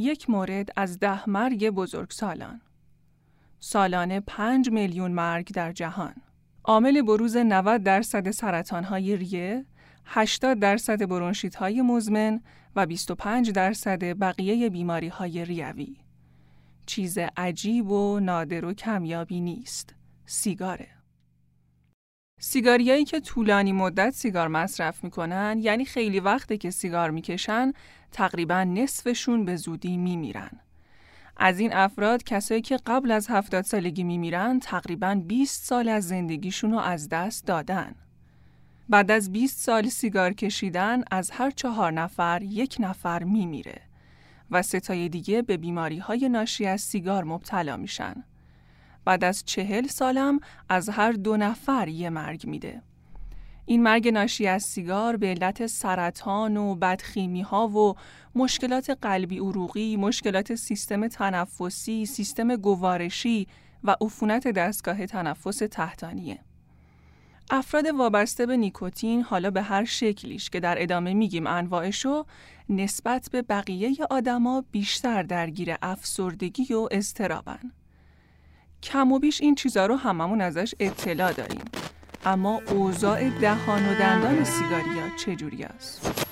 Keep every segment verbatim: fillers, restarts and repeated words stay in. یک مورد از ده مرگ بزرگ سالان. سالانه پنج میلیون مرگ در جهان. عامل بروز نود درصد سرطان‌های ریه، هشتاد درصد برونشیت‌های مزمن و بیست و پنج درصد بقیه بیماری‌های ریوی. چیز عجیب و نادر و کمیابی نیست. سیگاره. سیگاریایی که طولانی مدت سیگار مصرف میکنن، یعنی خیلی وقته که سیگار میکشن، تقریباً نصفشون به زودی میمیرن. از این افراد کسایی که قبل از هفتاد سالگی میمیرن، تقریباً بیست سال از زندگیشون رو از دست دادن. بعد از بیست سال سیگار کشیدن، از هر چهار نفر یک نفر میمیره و سه تای دیگه به بیماری‌های ناشی از سیگار مبتلا میشن. بعد از چهل سالم از هر دو نفر یه مرگ میده. این مرگ ناشی از سیگار به علت سرطان و بدخیمی ها و مشکلات قلبی عروقی، مشکلات سیستم تنفسی، سیستم گوارشی و عفونت دستگاه تنفس تحتانیه. افراد وابسته به نیکوتین، حالا به هر شکلیش که در ادامه میگیم انواعشو، نسبت به بقیه آدما بیشتر درگیر افسردگی و اضطرابن. کم و بیش این چیزا رو هممون ازش اطلاع داریم، اما اوضاع دهان و دندان سیگاریا چجوری است؟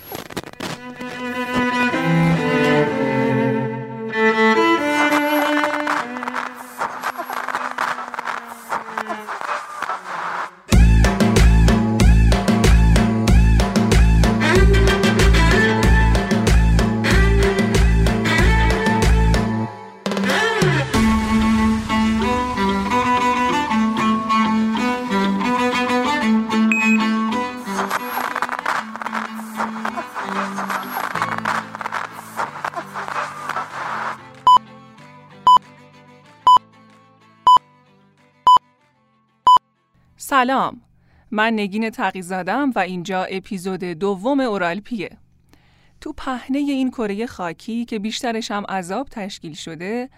سلام، من نگین تقی‌زاده‌ام و اینجا اپیزود دوم اورالپیه. تو پهنه این کره خاکی که بیشترش هم عذاب تشکیل شده،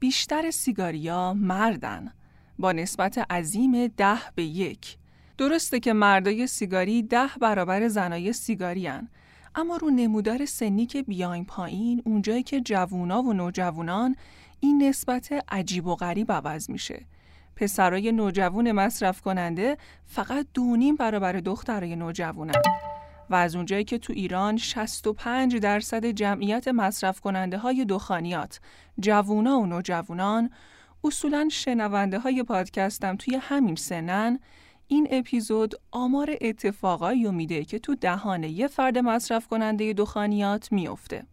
بیشتر سیگاریا مردن با نسبت عظیم ده به یک. درسته که مردای سیگاری ده برابر زنای سیگاری هن، اما رو نمودار سنی که بیاین پایین، اونجایی که جوونا و نوجوانان، این نسبت عجیب و غریب عوض میشه. پسرای نوجوان مصرف کننده فقط دو نیم برابر دخترای نوجوانن و از اونجایی که تو ایران شصت و پنج درصد جمعیت مصرف کننده های دخانیات جوونا و نوجوانان، اصولاً شنونده های پادکستم توی همین سنن، این اپیزود آمار اتفاقایی رو میده که تو دهان یه فرد مصرف کننده دخانیات میفته.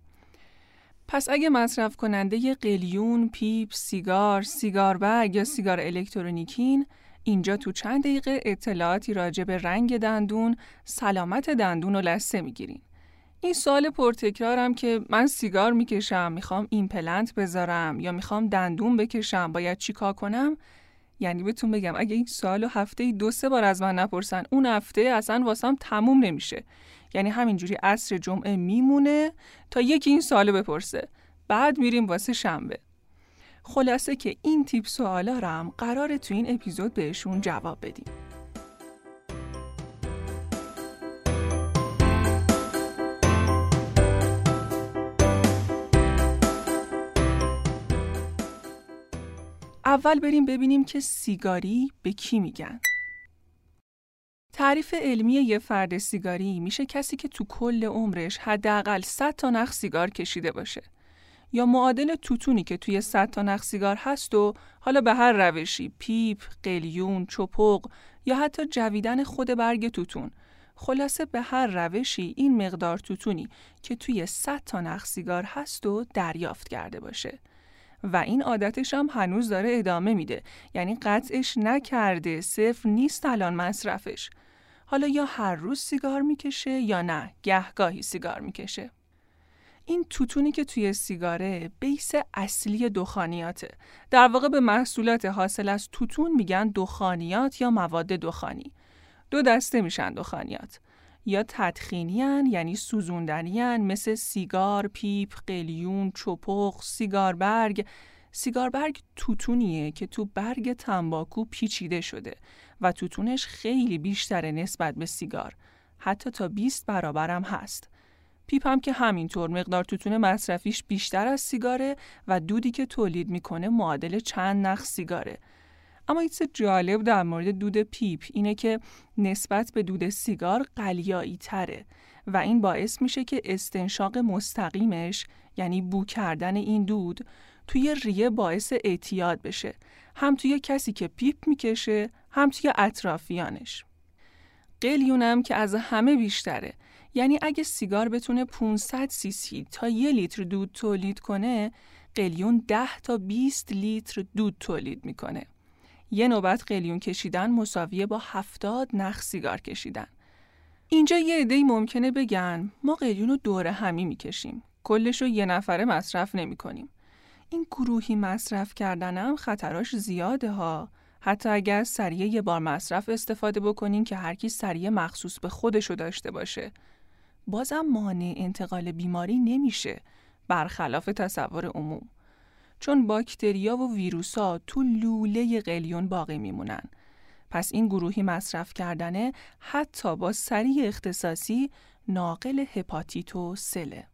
پس اگه مصرف کننده قلیون، پیپ، سیگار، سیگار برگ یا سیگار الکترونیکین، اینجا تو چند دقیقه اطلاعاتی راجع به رنگ دندون، سلامت دندون و لثه میگیرین. این سوال پرتکرارم که من سیگار میکشم، میخوام ایمپلنت بذارم یا میخوام دندون بکشم، باید چیکار کنم؟ یعنی بهتون بگم اگه این سوالو هفته دو سه بار از من نپرسن، اون هفته اصلا واسم تموم نمیشه. یعنی همینجوری عصر جمعه میمونه تا یکی این سوالو بپرسه، بعد میریم واسه شنبه. خلاصه که این تیپ سوالا رو هم قراره تو این اپیزود بهشون جواب بدیم. اول بریم ببینیم که سیگاری به کی میگن. تعریف علمی یه فرد سیگاری میشه کسی که تو کل عمرش حداقل صد تا نخ سیگار کشیده باشه، یا معادل توتونی که توی صد تا نخ سیگار هست و حالا به هر روشی، پیپ، قلیون، چپق یا حتی جویدن خود برگ توتون، خلاصه به هر روشی این مقدار توتونی که توی صد تا نخ سیگار هست و دریافت کرده باشه. و این عادتش هم هنوز داره ادامه میده، یعنی قطعش نکرده، صفر نیست الان مصرفش. حالا یا هر روز سیگار میکشه یا نه، گهگاهی سیگار میکشه. این توتونی که توی سیگاره بیس اصلی دخانیاته. در واقع به محصولات حاصل از توتون میگن دخانیات یا مواد دخانی. دو دسته میشن دخانیات، یا تدخینیان، یعنی سوزوندنیان، مثل سیگار، پیپ، قلیون، چپق، سیگار برگ. سیگار برگ توتونیه که تو برگ تنباکو پیچیده شده و توتونش خیلی بیشتره نسبت به سیگار، حتی تا بیست برابر هم هست. پیپ هم که همینطور مقدار توتون مصرفیش بیشتر از سیگاره و دودی که تولید میکنه معادل چند نخ سیگاره. اما یه چیز جالب در مورد دود پیپ اینه که نسبت به دود سیگار قلیایی تره و این باعث میشه که استنشاق مستقیمش، یعنی بو کردن این دود، توی ریه باعث اعتیاد بشه، هم توی کسی که پیپ میکشه هم توی اطرافیانش. قلیونم که از همه بیشتره، یعنی اگه سیگار بتونه پانصد سی سی تا یه لیتر دود تولید کنه، قلیون ده تا بیست لیتر دود تولید میکنه. یه نوبت قلیون کشیدن مساویه با هفتاد نخ سیگار کشیدن. اینجا یه عده‌ای ممکنه بگن ما قلیون رو دور همی میکشیم، کلش رو یه نفره مصرف نمیکنیم. این گروهی مصرف کردنم خطراش زیاده ها. حتی اگر از سریه یه بار مصرف استفاده بکنین که هر کی سریه مخصوص به خودشو داشته باشه، بازم مانع انتقال بیماری نمیشه، برخلاف تصور عموم. چون باکتریا و ویروسا تو لوله قلیون باقی میمونن. پس این گروهی مصرف کردنه حتی با سریه اختصاصی ناقل هپاتیت و سله.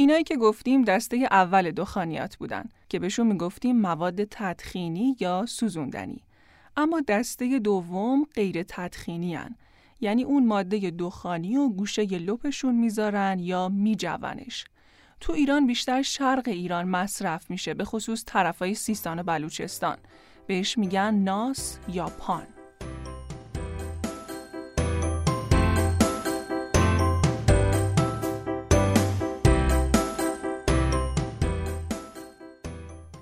اینایی که گفتیم دسته اول دخانیات بودن که بهشون میگفتیم مواد تدخینی یا سوزوندنی. اما دسته دوم غیر تدخینی هن. یعنی اون ماده دخانی و گوشه ی لپشون میذارن یا میجونش. تو ایران بیشتر شرق ایران مصرف میشه، به خصوص طرفای سیستان و بلوچستان. بهش میگن ناس یا پان.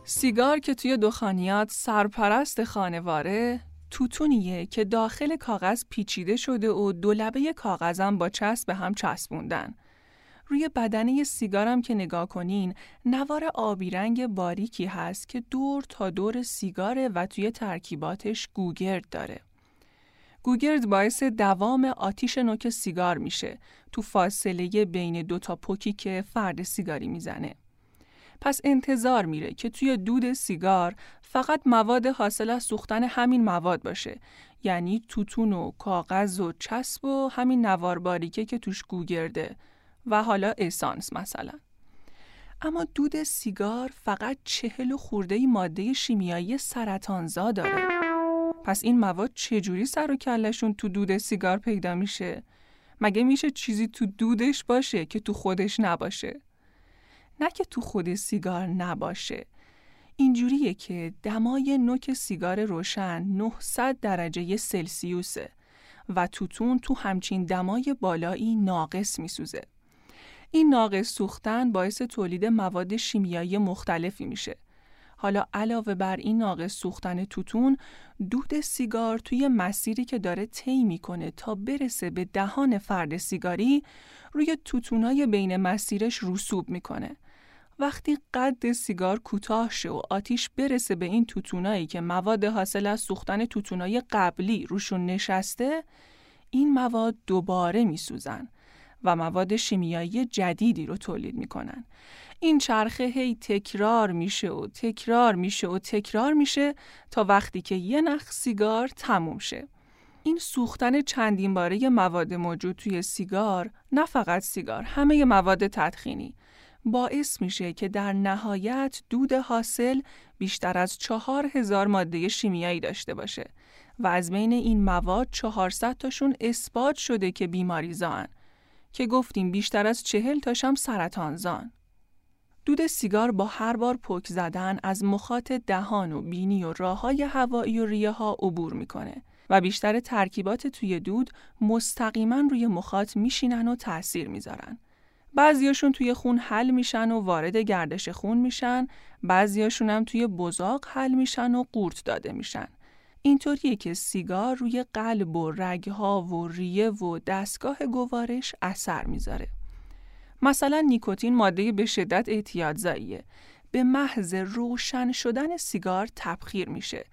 سیگار که توی دخانیات سرپرست خانواره، توتونیه که داخل کاغذ پیچیده شده و دو لبه کاغذ هم با چسب به هم چسبوندن. روی بدنه سیگارم که نگاه کنین نوار آبی رنگ باریکی هست که دور تا دور سیگاره و توی ترکیباتش گوگرد داره. گوگرد باعث دوام آتیش نوک سیگار میشه تو فاصله بین دو تا پوکی که فرد سیگاری میزنه. پس انتظار میره که توی دود سیگار فقط مواد حاصل از سوختن همین مواد باشه، یعنی توتون و کاغذ و چسب و همین نوار باریکه که توش گوگرده و حالا اسانس مثلا. اما دود سیگار فقط چهل و خورده‌ای ماده شیمیایی سرطانزا داره. پس این مواد چجوری سر و کلشون تو دود سیگار پیدا میشه؟ مگه میشه چیزی تو دودش باشه که تو خودش نباشه؟ نه که تو خود سیگار نباشه. اینجوریه که دمای نوک سیگار روشن نهصد درجه سلسیوسه و توتون تو همچین دمای بالایی ناقص میسوزه. این ناقص سوختن باعث تولید مواد شیمیایی مختلفی میشه. حالا علاوه بر این ناقص سوختن توتون، دود سیگار توی مسیری که داره طی میکنه تا برسه به دهان فرد سیگاری، روی توتونای بین مسیرش رسوب میکنه. وقتی قد سیگار کوتاه شه و آتیش برسه به این توتونایی که مواد حاصل از سوختن توتونای قبلی روشون نشسته، این مواد دوباره میسوزن و مواد شیمیایی جدیدی رو تولید میکنن. این چرخه هی تکرار میشه و تکرار میشه و تکرار میشه تا وقتی که یه نخ سیگار تموم شه. این سوختن چندین باره مواد موجود توی سیگار، نه فقط سیگار، همه مواد تدخینی، باعث میشه که در نهایت دود حاصل بیشتر از چهار هزار ماده شیمیایی داشته باشه و از بین این مواد چهارصد تاشون اثبات شده که بیماری زان، که گفتیم بیشتر از چهل تاش هم سرطان زان. دود سیگار با هر بار پک زدن از مخاط دهان و بینی و راه‌های هوایی و ریه ها عبور میکنه و بیشتر ترکیبات توی دود مستقیما روی مخاط میشینن و تأثیر میذارن. بعضیاشون توی خون حل میشن و وارد گردش خون میشن، بعضیاشون هم توی بزاق حل میشن و قورت داده میشن. اینطوریه که سیگار روی قلب و رگها و ریه و دستگاه گوارش اثر میذاره. مثلا نیکوتین ماده به شدت اعتیادزاییه. به محض روشن شدن سیگار تبخیر میشه.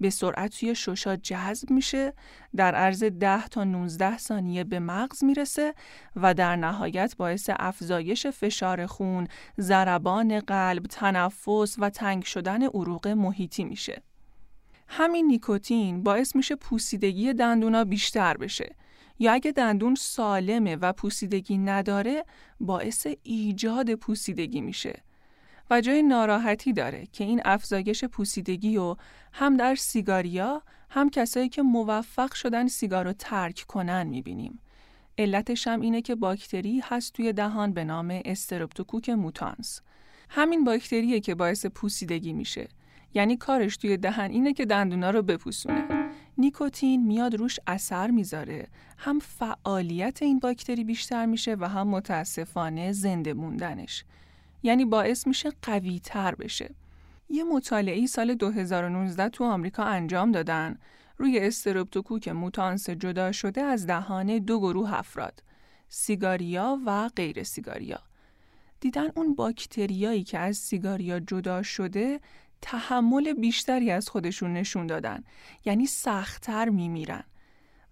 به سرعت توی ششا جذب میشه، در عرض ده تا نوزده ثانیه به مغز میرسه و در نهایت باعث افزایش فشار خون، ضربان قلب، تنفس و تنگ شدن عروق محیطی میشه. همین نیکوتین باعث میشه پوسیدگی دندونا بیشتر بشه، یا اگه دندون سالمه و پوسیدگی نداره باعث ایجاد پوسیدگی میشه و جای ناراحتی داره که این افزایش پوسیدگی رو هم در سیگاریا هم کسایی که موفق شدن سیگار رو ترک کنن میبینیم. علتش هم اینه که باکتری هست توی دهان به نام استرپتوکوک موتانز. همین باکتریه که باعث پوسیدگی میشه. یعنی کارش توی دهن اینه که دندونا رو بپوسونه. نیکوتین میاد روش اثر میذاره. هم فعالیت این باکتری بیشتر میشه و هم متاسفانه زنده موندنش. یعنی باعث میشه قوی تر بشه. یه مطالعه‌ای سال دو هزار و نوزده تو آمریکا انجام دادن روی استرپتوکوک موتانس جدا شده از دهان دو گروه افراد، سیگاریا و غیر سیگاریا. دیدن اون باکتریایی که از سیگاریا جدا شده تحمل بیشتری از خودشون نشون دادن، یعنی سخت‌تر میمیرن.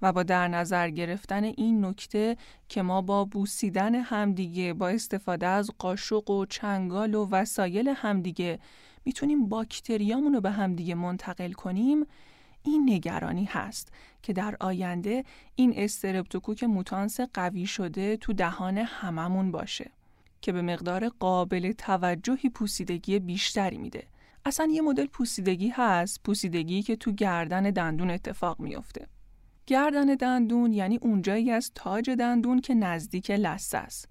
و با در نظر گرفتن این نکته که ما با بوسیدن همدیگه، با استفاده از قاشق و چنگال و وسایل همدیگه میتونیم باکتریامون رو به همدیگه منتقل کنیم، این نگرانی هست که در آینده این استرپتوکوک موتانس قوی شده تو دهان هممون باشه که به مقدار قابل توجهی پوسیدگی بیشتری میده. اصلا یه مدل پوسیدگی هست، پوسیدگی که تو گردن دندون اتفاق میفته. گردن دندون یعنی اونجایی از تاج دندون که نزدیک لثه است.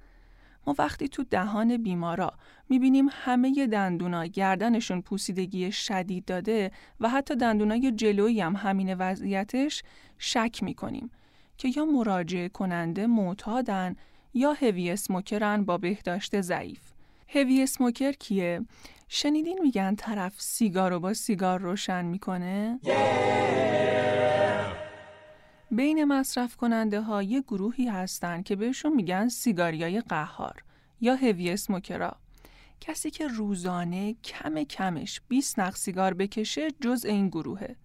ما وقتی تو دهان بیمارا میبینیم همه دندونا گردنشون پوسیدگی شدید داده و حتی دندونای جلویی هم همین وضعیتش، شک میکنیم که یا مراجعه کننده معتادن یا هوی اسموکرن با بهداشت ضعیف. هوی اسموکر کیه؟ شنیدین میگن طرف سیگارو با سیگار روشن میکنه؟ بین مصرف کننده ها یه گروهی هستن که بهشون میگن سیگاریای قهار یا هوی اسموکرا. کسی که روزانه کم کمش بیست نخ سیگار بکشه جزء این گروهه.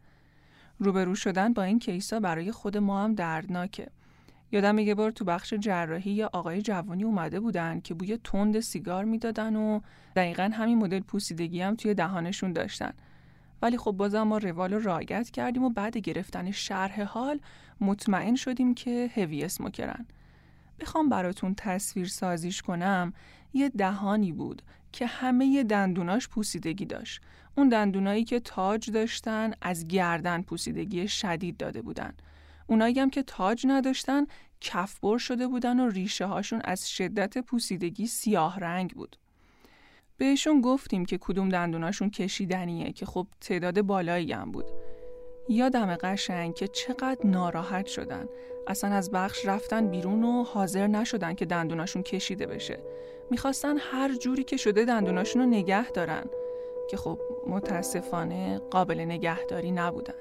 روبرو شدن با این کیسا برای خود ما هم دردناکه. یادم یه بار تو بخش جراحی یا آقای جوانی اومده بودن که بوی تند سیگار میدادن و دقیقاً همین مدل پوسیدگی هم توی دهانشون داشتن. ولی خب بازم ما روال رو رعایت کردیم و بعد گرفتن شرح حال مطمئن شدیم که هوی اسموکرن. بخوام براتون تصویر سازیش کنم، یه دهانی بود که همه دندوناش پوسیدگی داشت. اون دندونایی که تاج داشتن از گردن پوسیدگی شدید داده بودن. اونایی هم که تاج نداشتن کفبر شده بودن و ریشه هاشون از شدت پوسیدگی سیاه رنگ بود. بهشون گفتیم که کدوم دندوناشون کشیدنیه که خب تعداد بالایی هم بود. یادم قشنگ که چقدر ناراحت شدن. اصلا از بخش رفتن بیرون و حاضر نشدن که دندوناشون کشیده بشه. میخواستن هر جوری که شده دندوناشون رو نگه دارن که خب متاسفانه قابل نگهداری نبودن.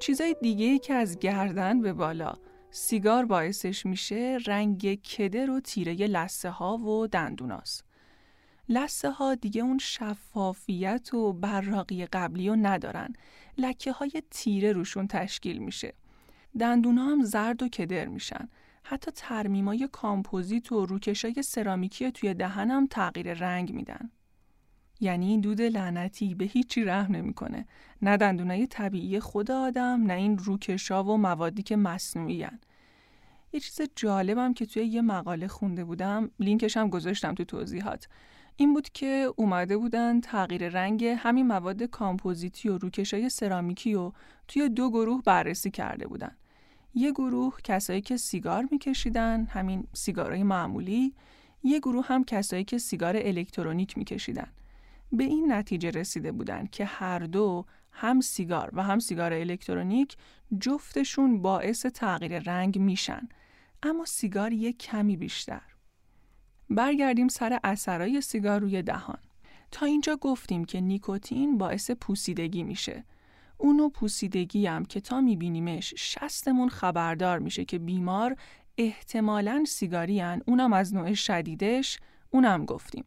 چیزای دیگه‌ای که از گردن به بالا سیگار باعثش میشه رنگ کدر و تیره لثه ها و دندوناست. لثه ها دیگه اون شفافیت و براقی قبلی رو ندارن. لکه های تیره روشون تشکیل میشه. دندون ها هم زرد و کدر میشن. حتی ترمیمای کامپوزیت و روکشای سرامیکی توی دهن هم تغییر رنگ میدن. یعنی دود لعنتی به هیچی رحم نمیکنه، نه دندونای طبیعی خود آدم، نه این روکشا و موادی که مصنوعی ان. یه چیز جالبم که توی یه مقاله خونده بودم، لینکش هم گذاشتم تو توضیحات، این بود که اومده بودن تغییر رنگ همین مواد کامپوزیتی و روکشای سرامیکی رو توی دو گروه بررسی کرده بودن. یه گروه کسایی که سیگار میکشیدن، همین سیگارهای معمولی، یه گروه هم کسایی که سیگار الکترونیک میکشیدن. به این نتیجه رسیده بودن که هر دو، هم سیگار و هم سیگار الکترونیک، جفتشون باعث تغییر رنگ میشن، اما سیگار یک کمی بیشتر. برگردیم سر اثرای سیگار روی دهان. تا اینجا گفتیم که نیکوتین باعث پوسیدگی میشه. اونو پوسیدگی هم که تا میبینیمش شستمون خبردار میشه که بیمار احتمالاً سیگاری ان، اونم از نوع شدیدش، اونم گفتیم.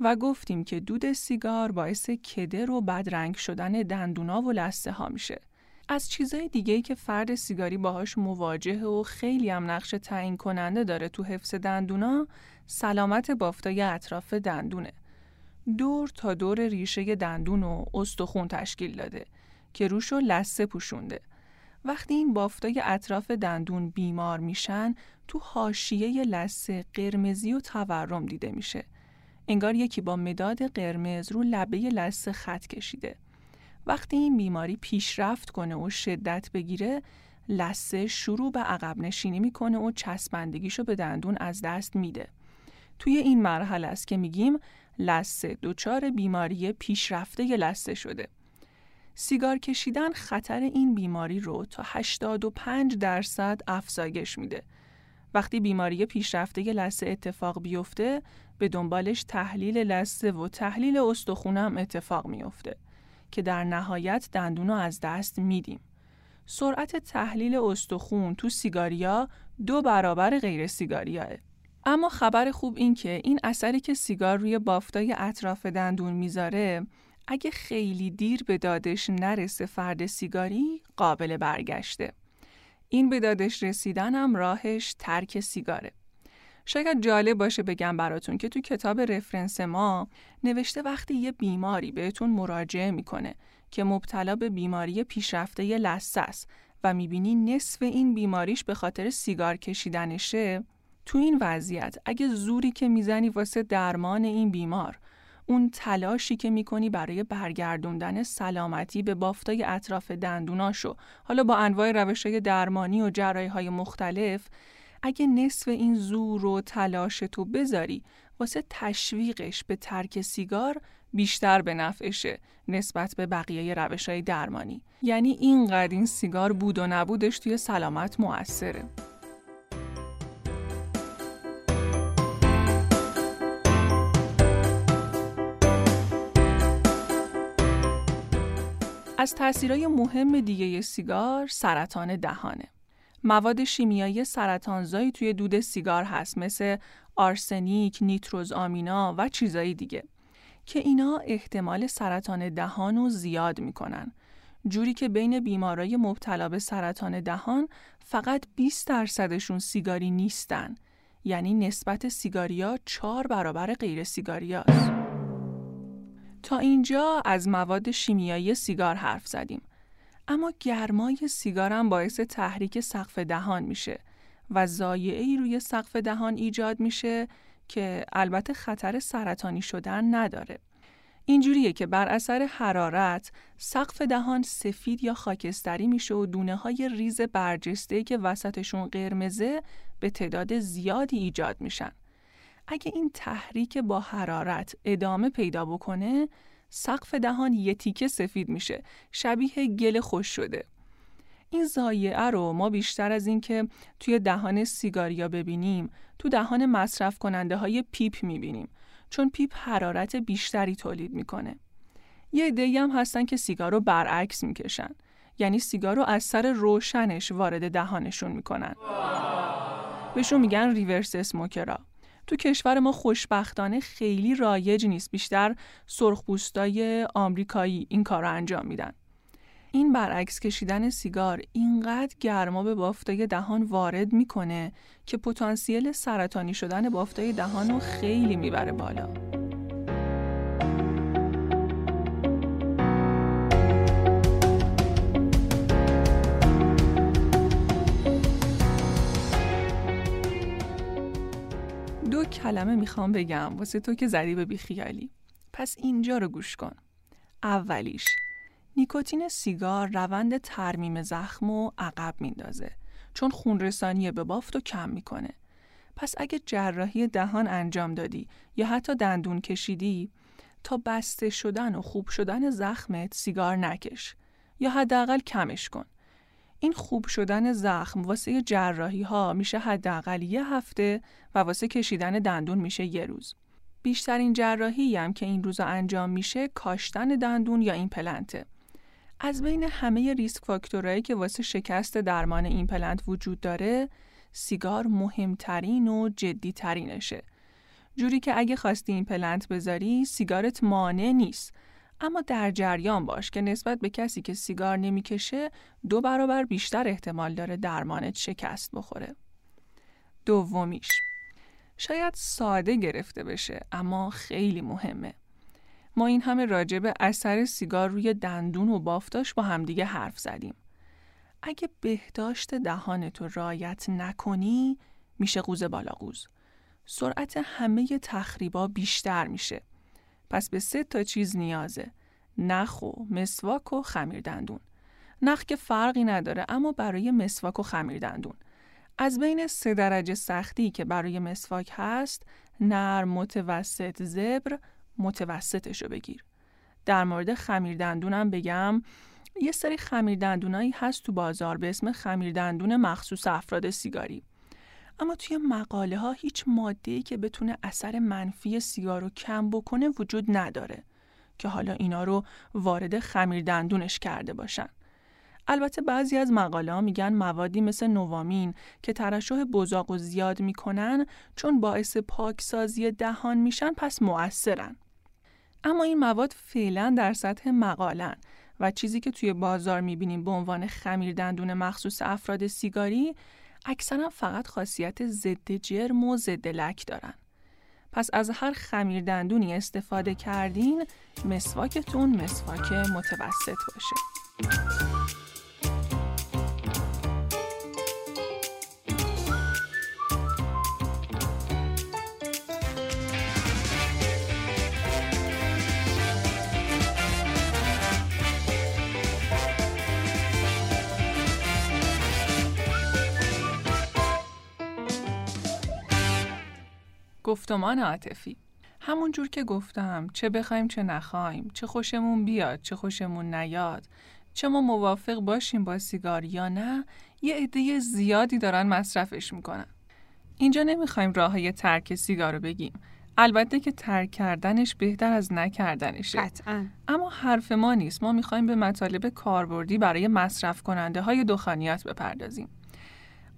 و گفتیم که دود سیگار باعث کدر و بدرنگ شدن دندونا و لثه ها میشه. از چیزای دیگه‌ای که فرد سیگاری باهاش مواجهه و خیلی هم نقش تعیین کننده داره تو حفظ دندونا، سلامت بافتای اطراف دندونه. دور تا دور ریشه دندون و استخون تشکیل داده که روشو لثه پوشونده. وقتی این بافتای اطراف دندون بیمار میشن، تو حاشیه لثه قرمزی و تورم دیده میشه. انگار یکی با مداد قرمز رو لبه لثه خط کشیده. وقتی این بیماری پیشرفت کنه و شدت بگیره، لثه شروع به عقب نشینی میکنه و چسبندگیشو به دندون از دست میده. توی این مرحله است که میگیم لثه دچار بیماری پیشرفته لثه شده. سیگار کشیدن خطر این بیماری رو تا هشتاد و پنج درصد افزایش میده. وقتی بیماری پیشرفته لثه اتفاق بیفته، به دنبالش تحلیل لثه و تحلیل استخوان هم اتفاق میفته که در نهایت دندونو از دست میدیم. سرعت تحلیل استخوان تو سیگاریا دو برابر غیر سیگاریاه. اما خبر خوب این که این اثری که سیگار روی بافتای اطراف دندون میذاره، اگه خیلی دیر به دادش نرسه فرد سیگاری قابل برگشته. این به دادش رسیدن هم راهش ترک سیگاره. شاید جالب باشه بگم براتون که تو کتاب رفرنس ما نوشته وقتی یه بیماری بهتون مراجعه میکنه که مبتلا به بیماری پیشرفته یه لثه است و میبینی نصف این بیماریش به خاطر سیگار کشیدنشه، تو این وضعیت اگه زوری که میزنی واسه درمان این بیمار، اون تلاشی که میکنی برای برگردوندن سلامتی به بافتای اطراف دندوناشو، حالا با انواع روش‌های درمانی و جراحی‌های مختلف، اگه نصف این زور و تلاش تو بذاری واسه تشویقش به ترک سیگار، بیشتر به نفعشه نسبت به بقیه روش‌های درمانی. یعنی اینقدر این سیگار بود و نبودش توی سلامت مؤثره. از تأثیرهای مهم دیگه سیگار، سرطان دهانه. مواد شیمیایی سرطانزایی توی دود سیگار هست، مثل آرسنیک، نیتروز آمینا و چیزای دیگه که اینا احتمال سرطان دهان رو زیاد میکنن، جوری که بین بیمارای مبتلا به سرطان دهان فقط بیست درصدشون سیگاری نیستن. یعنی نسبت سیگاریا چهار برابر غیر سیگاریاست. تا اینجا از مواد شیمیایی سیگار حرف زدیم، اما گرمای سیگار هم باعث تحریک سقف دهان میشه و ضایعه‌ای روی سقف دهان ایجاد میشه که البته خطر سرطانی شدن نداره. اینجوریه که بر اثر حرارت سقف دهان سفید یا خاکستری میشه و دونه‌های ریز برجسته‌ای که وسطشون قرمزه به تعداد زیادی ایجاد میشن. اگه این تحریک با حرارت ادامه پیدا بکنه، سقف دهان یه تیکه سفید میشه، شبیه گل خشک شده. این ضایعه رو ما بیشتر از این که توی دهان سیگاریا ببینیم، تو دهان مصرف کننده های پیپ میبینیم، چون پیپ حرارت بیشتری تولید میکنه. یه عده‌ای هم هستن که سیگار رو برعکس میکشن، یعنی سیگار رو از سر روشنش وارد دهانشون میکنن. بهشون میگن ریورس اسموکرها. تو کشور ما خوشبختانه خیلی رایج نیست، بیشتر سرخپوستای آمریکایی این کار رو انجام میدن. این برعکس کشیدن سیگار اینقدر گرما به بافتای دهان وارد میکنه که پتانسیل سرطانی شدن بافتای دهان رو خیلی میبره بالا. کلمه میخوام بگم واسه تو که زدی به بیخیالی. پس اینجا رو گوش کن. اولیش، نیکوتین سیگار روند ترمیم زخم و عقب میندازه، چون خونرسانی به بافت رو کم میکنه. پس اگه جراحی دهان انجام دادی یا حتی دندون کشیدی، تا بسته شدن و خوب شدن زخمت سیگار نکش یا حداقل کمش کن. این خوب شدن زخم واسه جراحی ها میشه حداقل یه هفته و واسه کشیدن دندون میشه یه روز. بیشترین جراحی هم که این روزا انجام میشه کاشتن دندون یا ایمپلنته. از بین همه ریسک فاکتورایی که واسه شکست درمان ایمپلنت وجود داره، سیگار مهمترین و جدیترینشه. جوری که اگه خواستی این پلنت بذاری سیگارت مانع نیست، اما در جریان باش که نسبت به کسی که سیگار نمیکشه دو برابر بیشتر احتمال داره درمانت شکست بخوره. دومیش شاید ساده گرفته بشه اما خیلی مهمه. ما این همه راجع به اثر سیگار روی دندون و بافتاش با همدیگه حرف زدیم. اگه بهداشت دهانتو رعایت نکنی میشه قوز بالا قوز. سرعت همه تخریبا بیشتر میشه. پس به سه تا چیز نیازه: نخ و مسواک و خمیر دندون. نخ که فرقی نداره اما برای مسواک و خمیر دندون. از بین سه درجه سختی که برای مسواک هست، نرم، متوسط، زبر، متوسطشو بگیر. در مورد خمیر دندونم بگم، یه سری خمیر دندونایی هست تو بازار به اسم خمیر دندون مخصوص افراد سیگاری. اما توی مقاله ها هیچ ماده‌ای که بتونه اثر منفی سیگار رو کم بکنه وجود نداره که حالا اینا رو وارد خمیر دندونش کرده باشن. البته بعضی از مقاله ها میگن موادی مثل نوامین که ترشح بزاقو زیاد میکنن چون باعث پاکسازی دهان میشن پس مؤثرن. اما این مواد فعلا در سطح مقالن و چیزی که توی بازار میبینیم به عنوان خمیر دندون مخصوص افراد سیگاری اکثرا فقط خاصیت ضد جرم و ضد لک دارن. پس از هر خمیر دندونی استفاده کردین مسواکتون مسواک متوسط باشه. گفتمان عاطفی. همون جور که گفتم، چه بخوایم چه نخوایم، چه خوشمون بیاد چه خوشمون نیاد، چه ما موافق باشیم با سیگار یا نه، یه عده زیادی دارن مصرفش میکنن. اینجا نمیخوایم راههای ترک سیگار رو بگیم، البته که ترک کردنش بهتر از نکردنشه قطعا. اما حرف ما نیست، ما میخوایم به مطالب کاربردی برای مصرف کننده های دخانیات بپردازیم.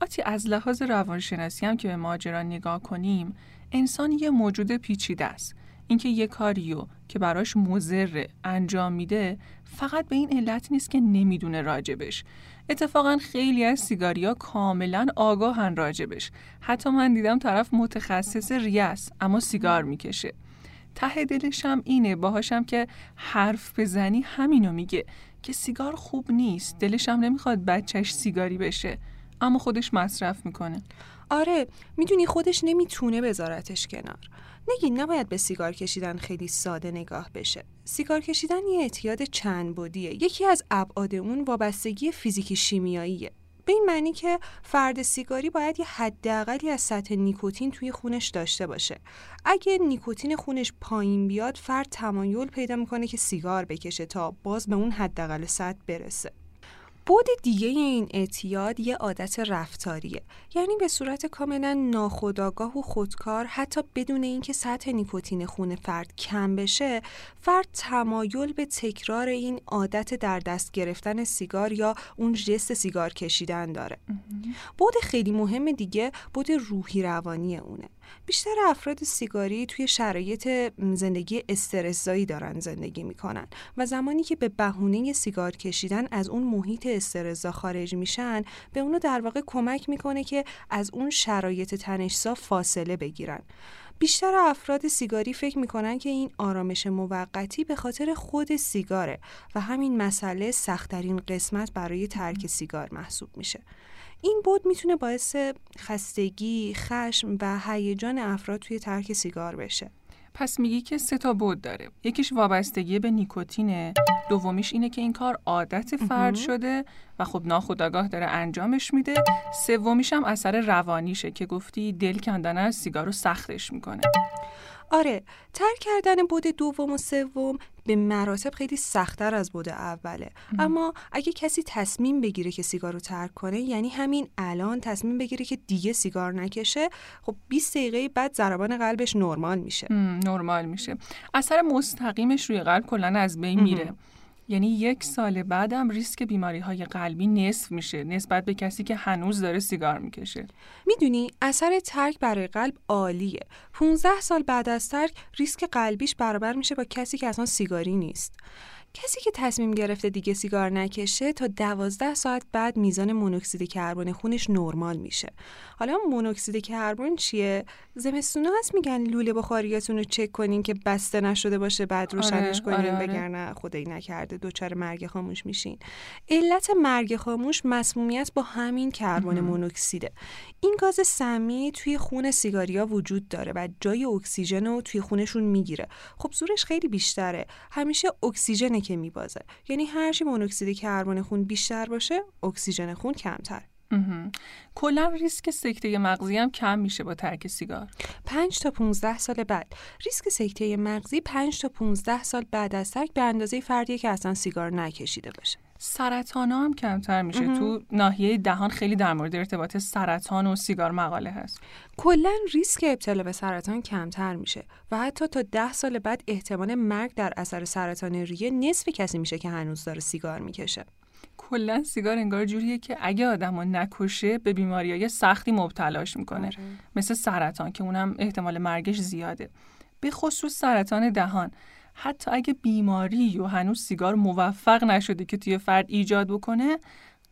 آتی از لحاظ روانشناسی هم که به ماجرا نگاه کنیم، انسان یه موجود پیچیده است. اینکه یه کاریو که براش مضر انجام میده فقط به این علت نیست که نمیدونه راجبش. اتفاقا خیلی از سیگاریا کاملا آگاهن راجبش. حتی من دیدم طرف متخصص ریه است اما سیگار میکشه. ته دلش هم اینه، باهاشم که حرف بزنی همینو میگه که سیگار خوب نیست. دلش هم نمیخواد بچهش سیگاری بشه اما خودش مصرف میکنه. آره، میدونی خودش نمیتونه بذارتش کنار. نگین نباید به سیگار کشیدن خیلی ساده نگاه بشه. سیگار کشیدن یه اعتیاد چند بعدیه. یکی از ابعاد اون وابستگی فیزیکی شیمیاییه. به این معنی که فرد سیگاری باید یه حداقلی از سطح نیکوتین توی خونش داشته باشه. اگه نیکوتین خونش پایین بیاد، فرد تمایل پیدا میکنه که سیگار بکشه تا باز به اون حداقل سطح برسه. بود دیگه این اعتیاد یه عادت رفتاریه، یعنی به صورت کاملا ناخودآگاه و خودکار، حتی بدون اینکه سطح نیکوتین خون فرد کم بشه، فرد تمایل به تکرار این عادت در دست گرفتن سیگار یا اون ژست سیگار کشیدن داره. بود خیلی مهم دیگه بود روحی روانی اونه. بیشتر افراد سیگاری توی شرایط زندگی استرس‌زایی دارن زندگی میکنن و زمانی که به بهونه سیگار کشیدن از اون محیط استرس‌زا خارج میشن، به اونو در واقع کمک میکنه که از اون شرایط تنش‌زا فاصله بگیرن. بیشتر افراد سیگاری فکر میکنن که این آرامش موقتی به خاطر خود سیگاره و همین مسئله سخت‌ترین قسمت برای ترک سیگار محسوب میشه. این بود میتونه باعث خستگی، خشم و هیجان افراد توی ترک سیگار بشه. پس میگی که سه تا بود داره. یکیش وابستگی به نیکوتینه، دومیش اینه که این کار عادت فرد شده و خب ناخودآگاه داره انجامش میده، سومیش هم اثر روانیشه که گفتی دل کندن از سیگار رو سختش میکنه. آره، ترک کردن بود دوم و سوم به مراتب خیلی سخت‌تر از بود اوله. اما اگه کسی تصمیم بگیره که سیگار رو ترک کنه، یعنی همین الان تصمیم بگیره که دیگه سیگار نکشه، خب بیست دقیقه بعد ضربان قلبش نرمال میشه. نرمال میشه. اثر مستقیمش روی قلب کلاً از بین میره. یعنی یک سال بعدم ریسک بیماری‌های قلبی نصف میشه نسبت به کسی که هنوز داره سیگار میکشه. میدونی اثر ترک برای قلب عالیه. پانزده سال بعد از ترک ریسک قلبیش برابر میشه با کسی که اصلا سیگاری نیست. کسی که تصمیم گرفته دیگه سیگار نکشه تا دوازده ساعت بعد میزان مونوکسید کربن خونش نرمال میشه. حالا مونوکسید کربن چیه؟ زمستونا هست میگن لوله بخاریاتون رو چک کنین که بسته نشده باشه بعد روشنش آره، کنین آره، وگرنه آره. خدایی نکرده دوچار مرگ خاموش میشین. علت مرگ خاموش مسمومیت با همین کربن مونوکسیده. این گاز سمی توی خون سیگاریا وجود داره و جای اکسیژن رو توی خونشون میگیره. خب زورش خیلی بیشتره. همیشه اکسیژن که میبازه، یعنی هر چی مونوکسید کربن خون بیشتر باشه اکسیژن خون کمتر. کلا ریسک سکته مغزی هم کم میشه با ترک سیگار. پنج تا پانزده سال بعد ریسک سکته مغزی پنج تا پانزده سال بعد از ترک به اندازه فردی که اصلا سیگار نکشیده باشه. سرطان هم کمتر میشه. امه. تو ناحیه دهان خیلی در مورد ارتباط سرطان و سیگار مقاله هست. کلا ریسک ابتلا به سرطان کمتر میشه و حتی تا ده سال بعد احتمال مرگ در اثر سرطان ریه نصف کسی میشه که هنوز داره سیگار میکشه. کلا سیگار انگار جوریه که اگه آدمو نکشه به بیماریای سختی مبتلاش میکنه. آره. مثل سرطان که اونم احتمال مرگش زیاده. به خصوص سرطان دهان. حتی اگه بیماری و هنوز سیگار موفق نشده که توی فرد ایجاد بکنه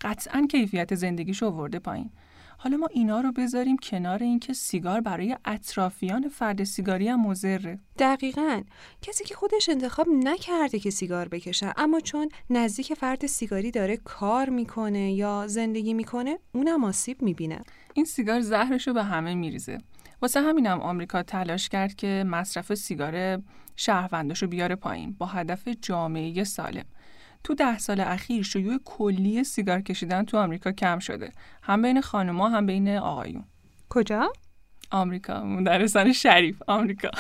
قطعاً کیفیت زندگیش آورده پایین. حالا ما اینا رو بذاریم کنار اینکه سیگار برای اطرافیان فرد سیگاری هم مضره. دقیقاً. کسی که خودش انتخاب نکرده که سیگار بکشه اما چون نزدیک فرد سیگاری داره کار میکنه یا زندگی میکنه اونم آسیب میبینه. این سیگار زهرش رو به همه میریزه. واسه همینم آمریکا تلاش کرد که مصرف سیگار شهرونداشو بیاره پایین با هدف جامعه سالم. تو ده سال اخیر شیوع کلی سیگار کشیدن تو آمریکا کم شده. هم بین خانوما هم بین آقایون. کجا؟ آمریکا، مدرسان شریف، آمریکا.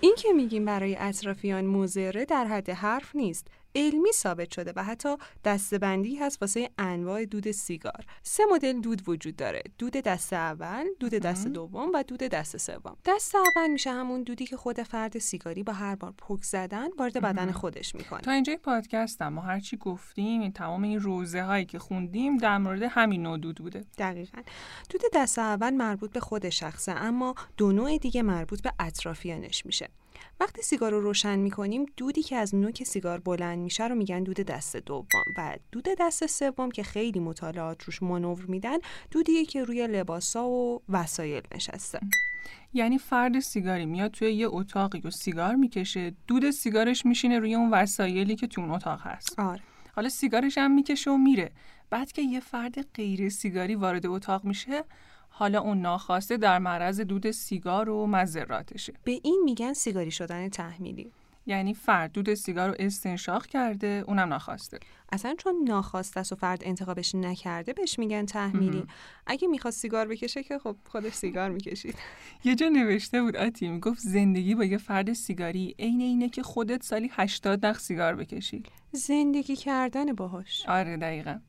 این که میگیم برای اطرافیان مضر در حد حرف نیست. علمی ثابت شده و حتی دسته‌بندی هست واسه انواع دود سیگار. سه مدل دود وجود داره: دود دسته اول، دود دسته دوم و دود دسته سوم. دسته اول میشه همون دودی که خود فرد سیگاری با هر بار پک زدن وارد بدن خودش میکنه. تا اینجای پادکستم ما هر چی گفتیم، این تمام این روزه هایی که خوندیم در مورد همین نوع دود بوده. دقیقاً. دود دسته اول مربوط به خود شخصه، اما دو نوع دیگه مربوط به اطرافیانش میشه. وقتی سیگار رو روشن میکنیم دودی که از نوک سیگار بلند میشه رو میگن دود دسته دوم و دود دسته سوم که خیلی مطالعات روش مانور میدن دودیه که روی لباسا و وسایل نشسته. یعنی فرد سیگاری میاد توی یه اتاقی و سیگار میکشه، دود سیگارش میشینه روی اون وسایلی که تو اون اتاق هست. آره. حالا سیگارش هم میکشه و میره. بعد که یه فرد غیر سیگاری وارد اتاق میشه، حالا اون ناخواسته در معرض دود سیگار و مضراتشه. به این میگن سیگاری شدن تحمیلی. یعنی فرد دود سیگار رو استنشاق کرده، اونم ناخواسته. اصلا چون ناخواسته است و فرد انتخابش نکرده بهش میگن تحمیلی. مم. اگه میخواست سیگار بکشه که خب خودش سیگار میکشید. یه جا نوشته بود آتی، میگفت زندگی با یه فرد سیگاری عین اینه که خودت سالی هشتاد نخ سیگار بکشی. زندگی کردن باهاش. آره دقیقاً.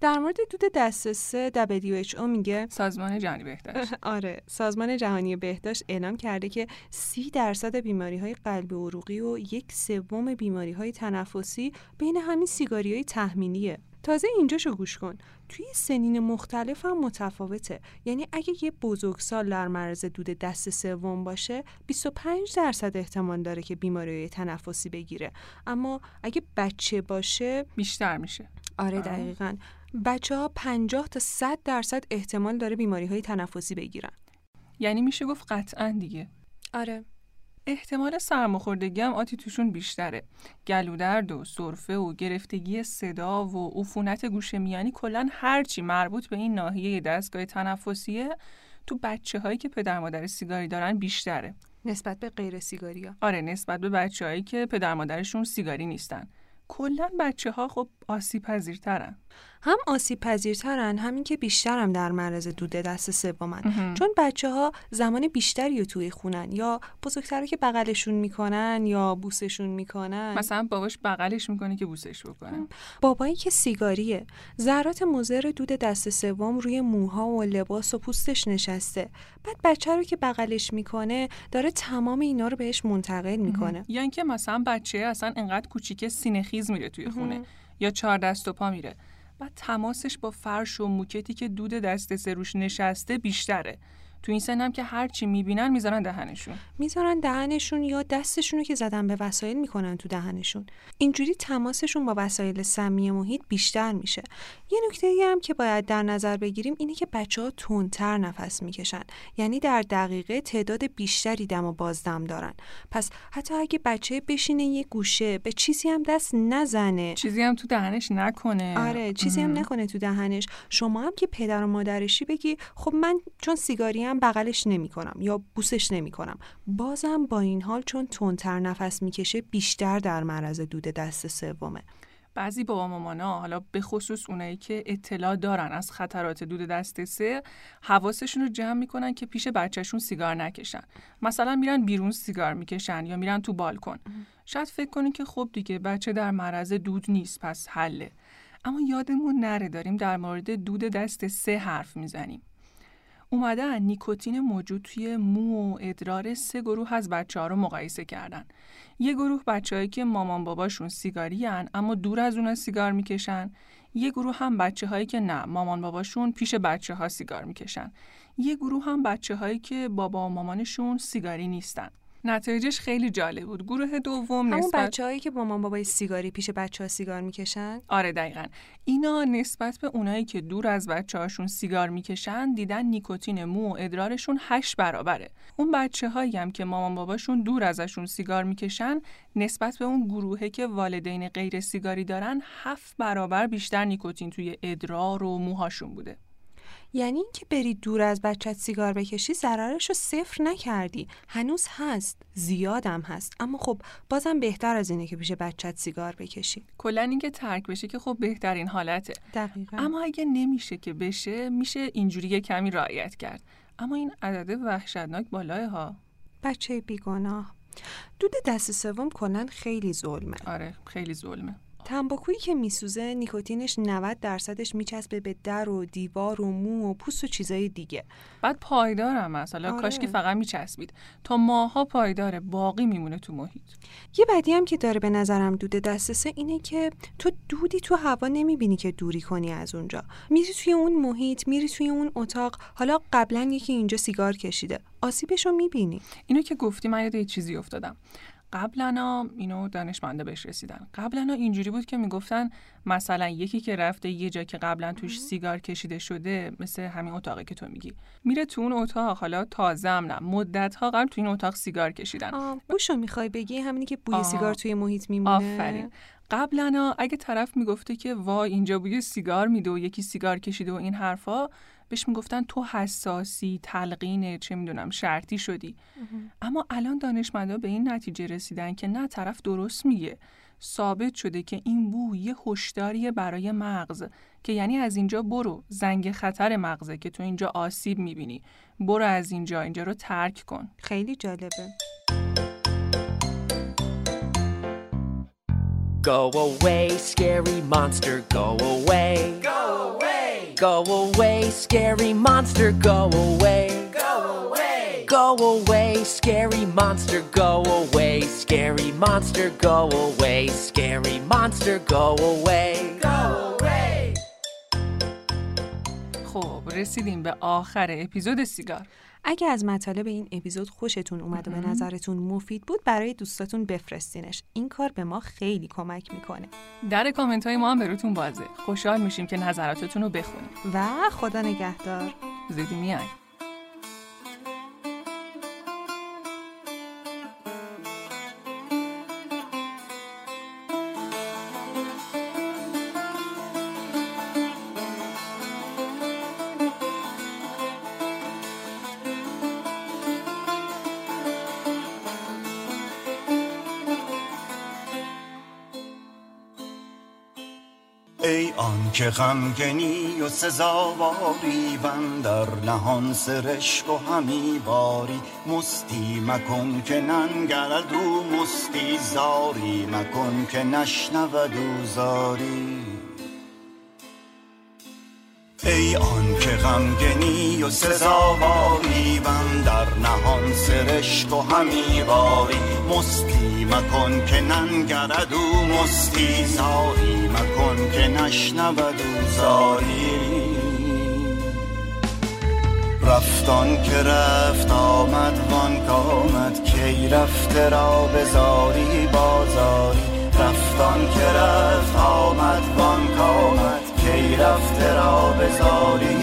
در مورد دود دسته سه دبلیو اچ او میگه سازمان جهانی بهداشت آره سازمان جهانی بهداشت اعلام کرده که سی درصد بیماری‌های قلبی عروقی و یک سوم بیماری‌های تنفسی بین همین سیگاری‌های تحمیلیه. تازه اینجاشو گوش کن، توی سنین مختلف هم متفاوته. یعنی اگه یه بزرگسال در معرض دود دسته سوم باشه بیست و پنج درصد احتمال داره که بیماری تنفسی بگیره، اما اگه بچه باشه بیشتر میشه. آره دقیقاً. بچه ها پنجاه تا صد درصد احتمال داره بیماری های تنفسی بگیرن. یعنی میشه گفت قطعاً دیگه. آره. احتمال سرماخوردگی هم آتی توشون بیشتره. گلودرد و سرفه و گرفتگی صدا و عفونت گوش میانی، کلاً هرچی مربوط به این ناحیه دستگاه تنفسیه تو بچه هایی که پدر مادر سیگاری دارن بیشتره. نسبت به غیر سیگاری ها. آره نسبت به بچه هایی که پدر مادرشون سیگاری نیستن. کلاً بچه‌ها خب آسیب‌پذیرترن. هم آسیب پذیرترن، همین که بیشترم هم در معرض دوده دست سومن، چون بچه‌ها زمان بیشتری توی خونن، یا بزرگترا که بغلشون میکنن یا بوسشون میکنن، مثلا باباش بغلش میکنه که بوسش بکنه، بابایی که سیگاریه، ذرات مضر دود دست سوم روی موها و لباس و پوستش نشسته، بعد بچه رو که بغلش میکنه داره تمام اینا رو بهش منتقل میکنه. یا یعنی اینکه مثلا بچه اصلا انقدر کوچیکه سینه خیز میره توی خونه هم. یا چهار دست و پا میره، بعد تماسش با فرش و موکتی که دود دست سه روش نشسته بیشتره. تو این سن هم که هر چی میبینن میذارن دهنشون. میذارن دهنشون یا دستشون رو که زدن به وسایل میکنن تو دهنشون. اینجوری تماسشون با وسایل سمی محیط بیشتر میشه. یه نکته ای هم که باید در نظر بگیریم اینه که بچه‌ها تندتر نفس میکشن. یعنی در دقیقه تعداد بیشتری دم و بازدم دارن. پس حتی اگه بچه بشینه یه گوشه، به چیزی هم دست نزنه، چیزی هم تو دهنش نکنه. آره، چیزی هم نکنه تو دهنش. شما هم که پدر و مادرشی بگی خب من چون سیگاری بغلش نمی کنم یا بوسش نمی کنم، بازم با این حال چون تندتر نفس میکشه بیشتر در معرض دود دست سومه. بعضی بابا مامانا، حالا به خصوص اونایی که اطلاع دارن از خطرات دود دست سه، حواسشون رو جمع میکنن که پیش بچهشون سیگار نکشن. مثلا میرن بیرون سیگار میکشن یا میرن تو بالکن. شاید فکر کنین که خب دیگه بچه در معرض دود نیست پس حله، اما یادمون نره داریم در مورد دود دست سه حرف میزنیم. اومدن نیکوتین موجود توی مو و ادرار سه گروه از بچه‌ها رو مقایسه کردن. یه گروه بچه‌هایی که مامان باباشون سیگاریان اما دور از اونها سیگار میکشن، یه گروه هم بچه‌هایی که نه، مامان باباشون پیش بچه‌ها سیگار میکشن، یه گروه هم بچه‌هایی که بابا و مامانشون سیگاری نیستن. نتایجش خیلی جالب بود. گروه دوم نسبت همون بچه‌هایی که مامان بابای سیگاری پیش بچه‌ها سیگار می‌کشن، آره دقیقاً، اینا نسبت به اونایی که دور از بچه‌هاشون سیگار می‌کشن دیدن نیکوتین مو و ادرارشون هشت برابره. اون بچه‌هایی هم که مامان باباشون دور ازشون سیگار می‌کشن نسبت به اون گروهی که والدین غیر سیگاری دارن هفت برابر بیشتر نیکوتین توی ادرار و موهاشون بوده. یعنی این که بری دور از بچت سیگار بکشی ضررش رو صفر نکردی، هنوز هست، زیادم هست، اما خب بازم بهتر از اینه که پیش بچت سیگار بکشی. کلا این که ترک بشه که خب بهترین حالته. دقیقاً. اما اگه نمیشه که بشه، میشه اینجوری کمی رعایت کرد. اما این عدد وحشتناک بالاه ها. بچه بیگناه. دود دست سوم کلا خیلی ظلمه. آره، خیلی ظلمه. تنباکویی که میسوزه نیکوتینش نود درصدش میچسبه به در و دیوار و مو و پوست و چیزای دیگه. بعد پایدارم مثلا، آره. کاش که فقط میچسبید تا ماها پایداره، باقی میمونه تو محیط. یه بدی هم که داره به نظرم دود دست سه اینه که تو دودی تو هوا نمیبینی که دوری کنی از اونجا. میری توی اون محیط، میری توی اون اتاق، حالا قبلا یکی اینجا سیگار کشیده، آسیبشو میبینی. اینو که گفتی من یاد یه چیزی افتادم. قبلنا اینو دانشمندا بهش رسیدن. قبلنا اینجوری بود که میگفتن مثلا یکی که رفته یه جا که قبلا توش سیگار کشیده شده، مثل همین اتاقی که تو میگی، میره تو اون اتاق، حالا تازه هم نه، مدت ها قبل تو این اتاق سیگار کشیدن. بوشو میخوای بگی همینی که بوی آه. سیگار توی محیط میمونه. آفرین. قبلنا اگه طرف میگفته که وای اینجا بوی سیگار میده و یکی سیگار کشیده و این حرفا، بهش میگفتن تو حساسی، تلقینه، چه میدونم شرطی شدی. اما الان دانشمندا به این نتیجه رسیدن که نه، طرف درست میگه. ثابت شده که این بو یه هشداریه برای مغز، که یعنی از اینجا برو، زنگ خطر مغزه که تو اینجا آسیب میبینی، برو از اینجا، اینجا رو ترک کن. خیلی جالبه. Go away, scary monster, go away. Go away. Go away, scary monster, go away. Go away. Go away, scary monster, go away. Scary monster, go away. Scary monster, go away. Go away. خب رسیدیم به آخر اپیزود سیگار. اگه از مطالب این اپیزود خوشتون اومد و به نظرتون مفید بود، برای دوستاتون بفرستینش. این کار به ما خیلی کمک میکنه. در کامنت های ما هم براتون بازه. خوشحال میشیم که نظراتتون رو بخونیم. و خدا نگهدار. زودی میایم. ای آن که غمگنی و سزاواری بندر نهان سرشک و همی باری، مستی مکن که ننگرد و مستی زاری، مکن که نشنود و زاری. ای آن که غمگنی و سزاواری بندر نهان سرشک و همی باری، مستی مکن که ننگرد و مستی زاری، مکن که نشنود و زاری. رفتان که رفت آمد وان که آمد، کی رفته را بزاری بازاری. رفتان که رفت آمد وان که آمد، کی رفته را بزاری